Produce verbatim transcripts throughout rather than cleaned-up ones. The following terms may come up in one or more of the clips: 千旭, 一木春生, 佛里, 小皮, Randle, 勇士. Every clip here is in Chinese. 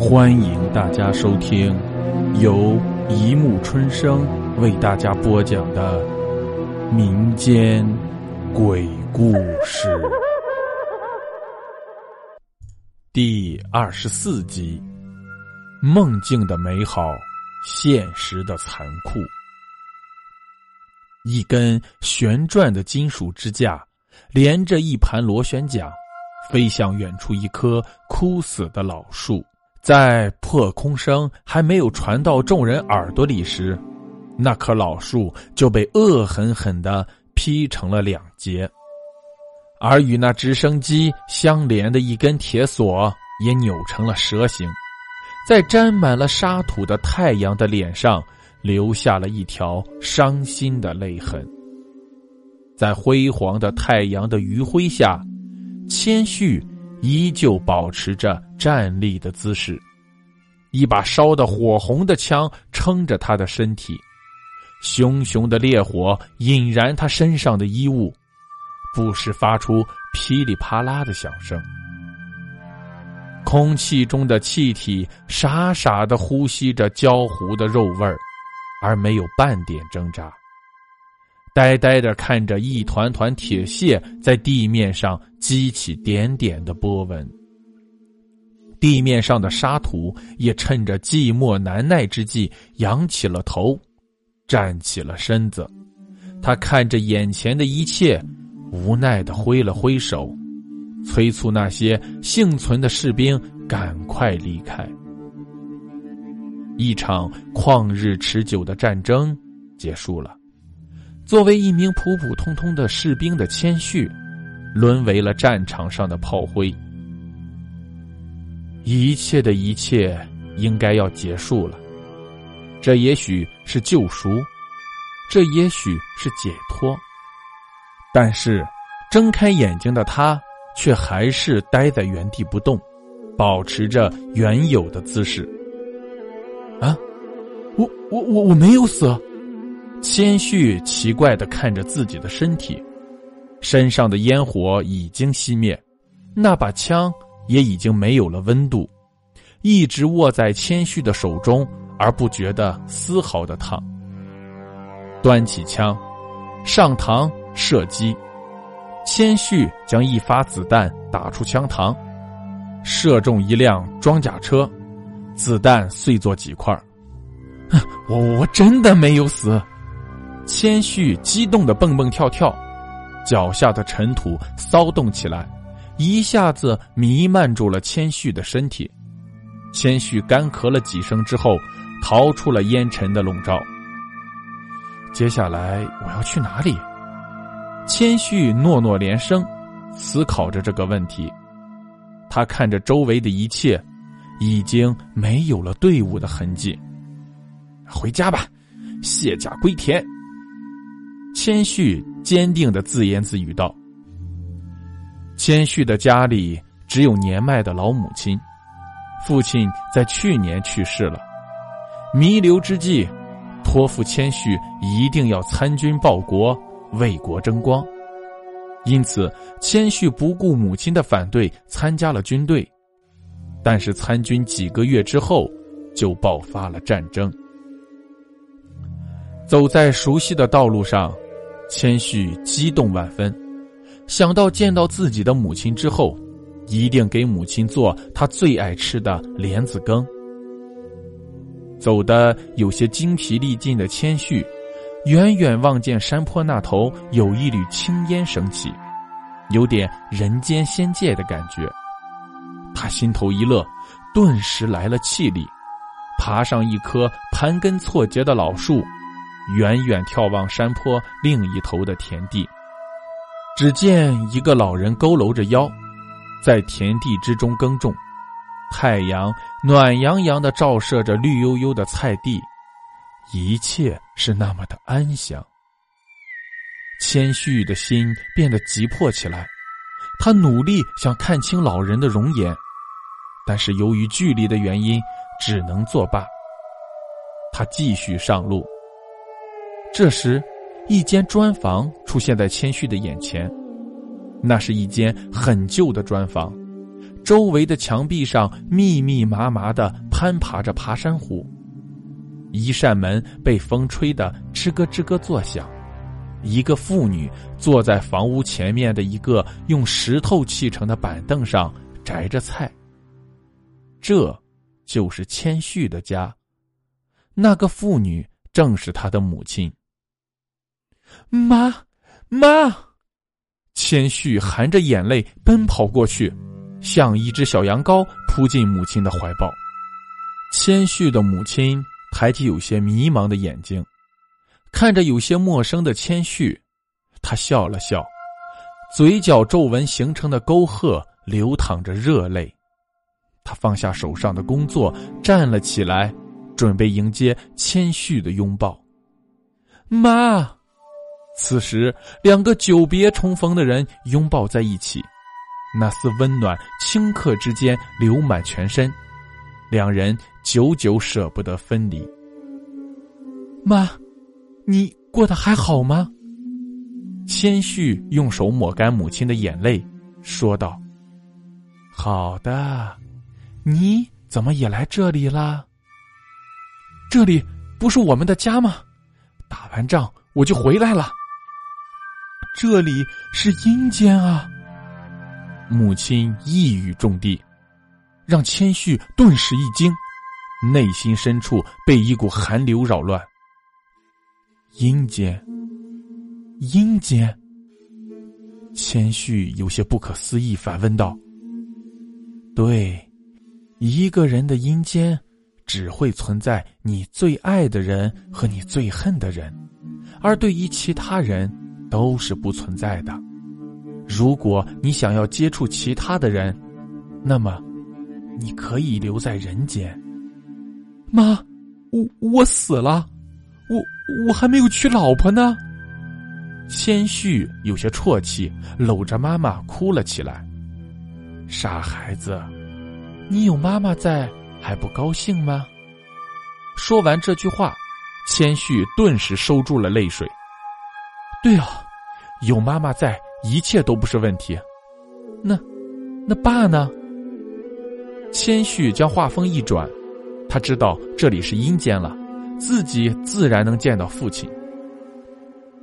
欢迎大家收听由一木春生为大家播讲的民间鬼故事第二十四集，梦境的美好，现实的残酷。一根旋转的金属支架连着一盘螺旋桨飞向远处一棵枯死的老树，在破空声还没有传到众人耳朵里时，那棵老树就被恶狠狠地劈成了两截，而与那直升机相连的一根铁索也扭成了蛇形，在沾满了沙土的太阳的脸上留下了一条伤心的泪痕。在辉煌的太阳的余晖下，千旭依旧保持着站立的姿势，一把烧得火红的枪撑着他的身体，熊熊的烈火引燃他身上的衣物，不时发出噼里啪啦的响声。空气中的气体傻傻地呼吸着焦糊的肉味儿，而没有半点挣扎，呆呆地看着一团团铁屑在地面上激起点点的波纹。地面上的沙土也趁着寂寞难耐之际扬起了头，站起了身子。他看着眼前的一切，无奈地挥了挥手，催促那些幸存的士兵赶快离开。一场旷日持久的战争结束了，作为一名普普通通的士兵的谦虚沦为了战场上的炮灰。一切的一切应该要结束了，这也许是救赎，这也许是解脱，但是睁开眼睛的他却还是待在原地不动，保持着原有的姿势。啊，我我我我没有死！千旭奇怪地看着自己的身体，身上的烟火已经熄灭，那把枪也已经没有了温度，一直握在千旭的手中而不觉得丝毫的烫。端起枪，上膛射击，千旭将一发子弹打出枪膛，射中一辆装甲车，子弹碎作几块。我我真的没有死！千旭激动地蹦蹦跳跳，脚下的尘土骚动起来，一下子弥漫住了千旭的身体。千旭干咳了几声之后，逃出了烟尘的笼罩。接下来我要去哪里？千旭诺诺连声，思考着这个问题。他看着周围的一切，已经没有了队伍的痕迹。回家吧，卸甲归田。千旭坚定地自言自语道。千旭的家里只有年迈的老母亲，父亲在去年去世了。弥留之际，托付千旭一定要参军报国，为国争光。因此千旭不顾母亲的反对参加了军队，但是参军几个月之后就爆发了战争。走在熟悉的道路上，千旭激动万分，想到见到自己的母亲之后，一定给母亲做她最爱吃的莲子羹。走得有些精疲力尽的千旭，远远望见山坡那头有一缕青烟升起，有点人间仙界的感觉。他心头一乐，顿时来了气力，爬上一棵盘根错节的老树，远远眺望山坡另一头的田地。只见一个老人佝偻着腰在田地之中耕种，太阳暖洋洋地照射着绿油油的菜地，一切是那么的安详。千旭的心变得急迫起来，他努力想看清老人的容颜，但是由于距离的原因只能作罢。他继续上路。这时一间砖房出现在千旭的眼前，那是一间很旧的砖房，周围的墙壁上密密麻麻地攀爬着爬山虎。一扇门被风吹得吱咯吱咯作响，一个妇女坐在房屋前面的一个用石头砌成的板凳上摘着菜。这就是千旭的家，那个妇女正是他的母亲。妈，妈！千旭含着眼泪奔跑过去，像一只小羊羔扑进母亲的怀抱。千旭的母亲抬起有些迷茫的眼睛，看着有些陌生的千旭，她笑了笑，嘴角皱纹形成的沟壑流淌着热泪。她放下手上的工作，站了起来，准备迎接千旭的拥抱。妈！此时，两个久别重逢的人拥抱在一起，那丝温暖顷刻之间流满全身，两人久久舍不得分离。妈，你过得还好吗？千旭用手抹干母亲的眼泪，说道：“好的，你怎么也来这里啦？这里不是我们的家吗？打完仗我就回来了。这里是阴间啊！”母亲一语中的，让千旭顿时一惊，内心深处被一股寒流扰乱。阴间，阴间！千旭有些不可思议，反问道：“对，一个人的阴间只会存在你最爱的人和你最恨的人，而对于其他人都是不存在的。如果你想要接触其他的人，那么你可以留在人间。”妈，我我死了，我我还没有娶老婆呢。千旭有些啜泣，搂着妈妈哭了起来。傻孩子，你有妈妈在还不高兴吗？说完这句话，千旭顿时收住了泪水。对啊，有妈妈在，一切都不是问题。那那爸呢？千旭将话锋一转，他知道这里是阴间了，自己自然能见到父亲。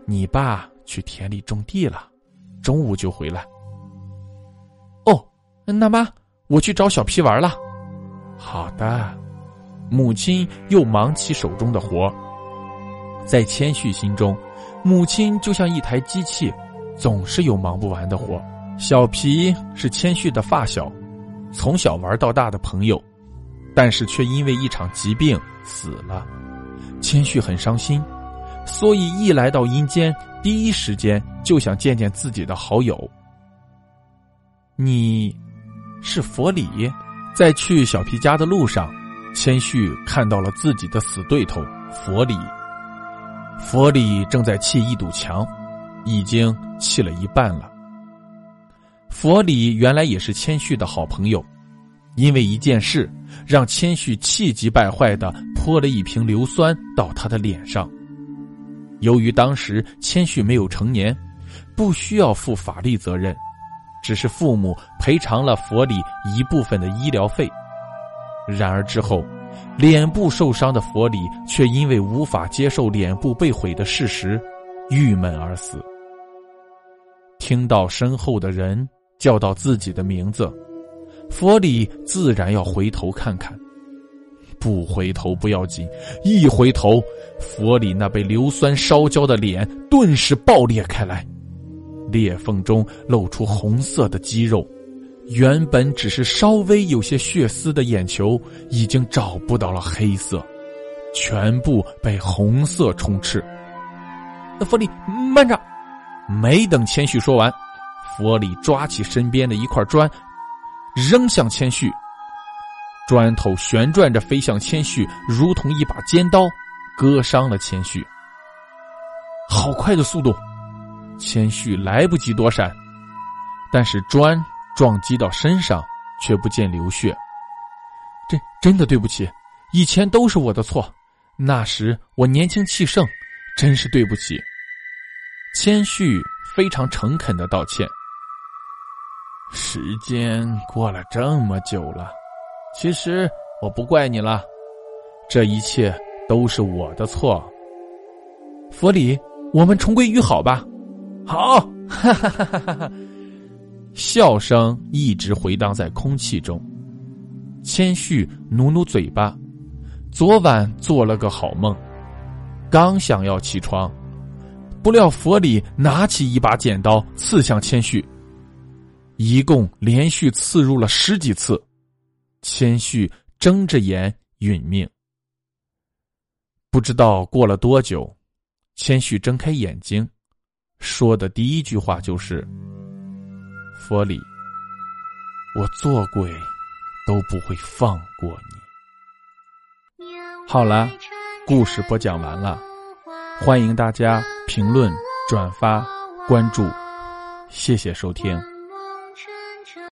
你爸去田里种地了，中午就回来。哦，那妈，我去找小皮玩了。好的。母亲又忙起手中的活。在千旭心中，母亲就像一台机器，总是有忙不完的活。小皮是千旭的发小，从小玩到大的朋友，但是却因为一场疾病死了。千旭很伤心，所以一来到阴间，第一时间就想见见自己的好友。你是佛里？在去小皮家的路上，千旭看到了自己的死对头佛里。佛里正在砌一堵墙，已经砌了一半了。佛里原来也是千旭的好朋友，因为一件事让千旭气急败坏地泼了一瓶硫酸到他的脸上。由于当时千旭没有成年，不需要负法律责任，只是父母赔偿了佛里一部分的医疗费。然而之后，脸部受伤的佛里却因为无法接受脸部被毁的事实，郁闷而死。听到身后的人叫到自己的名字，佛里自然要回头看看。不回头不要紧，一回头，佛里那被硫酸烧焦的脸顿时爆裂开来，裂缝中露出红色的肌肉，原本只是稍微有些血丝的眼球已经找不到了黑色，全部被红色充斥。佛里，慢着！没等千旭说完，佛里抓起身边的一块砖扔向千旭，砖头旋转着飞向千旭，如同一把尖刀，割伤了千旭。好快的速度！千旭来不及躲闪，但是砖撞击到身上却不见流血。真真的对不起，以前都是我的错，那时我年轻气盛，真是对不起。千旭非常诚恳地道歉。时间过了这么久了，其实我不怪你了，这一切都是我的错。佛里，我们重归于好吧。好，哈哈哈哈哈！笑声一直回荡在空气中。千旭努努嘴巴，昨晚做了个好梦，刚想要起床，不料佛里拿起一把剪刀刺向千旭，一共连续刺入了十几次。千旭睁着眼殒命。不知道过了多久，千旭睁开眼睛，说的第一句话就是：“佛里，我做鬼都不会放过你。”好了，故事播讲完了，欢迎大家评论、转发、关注，谢谢收听。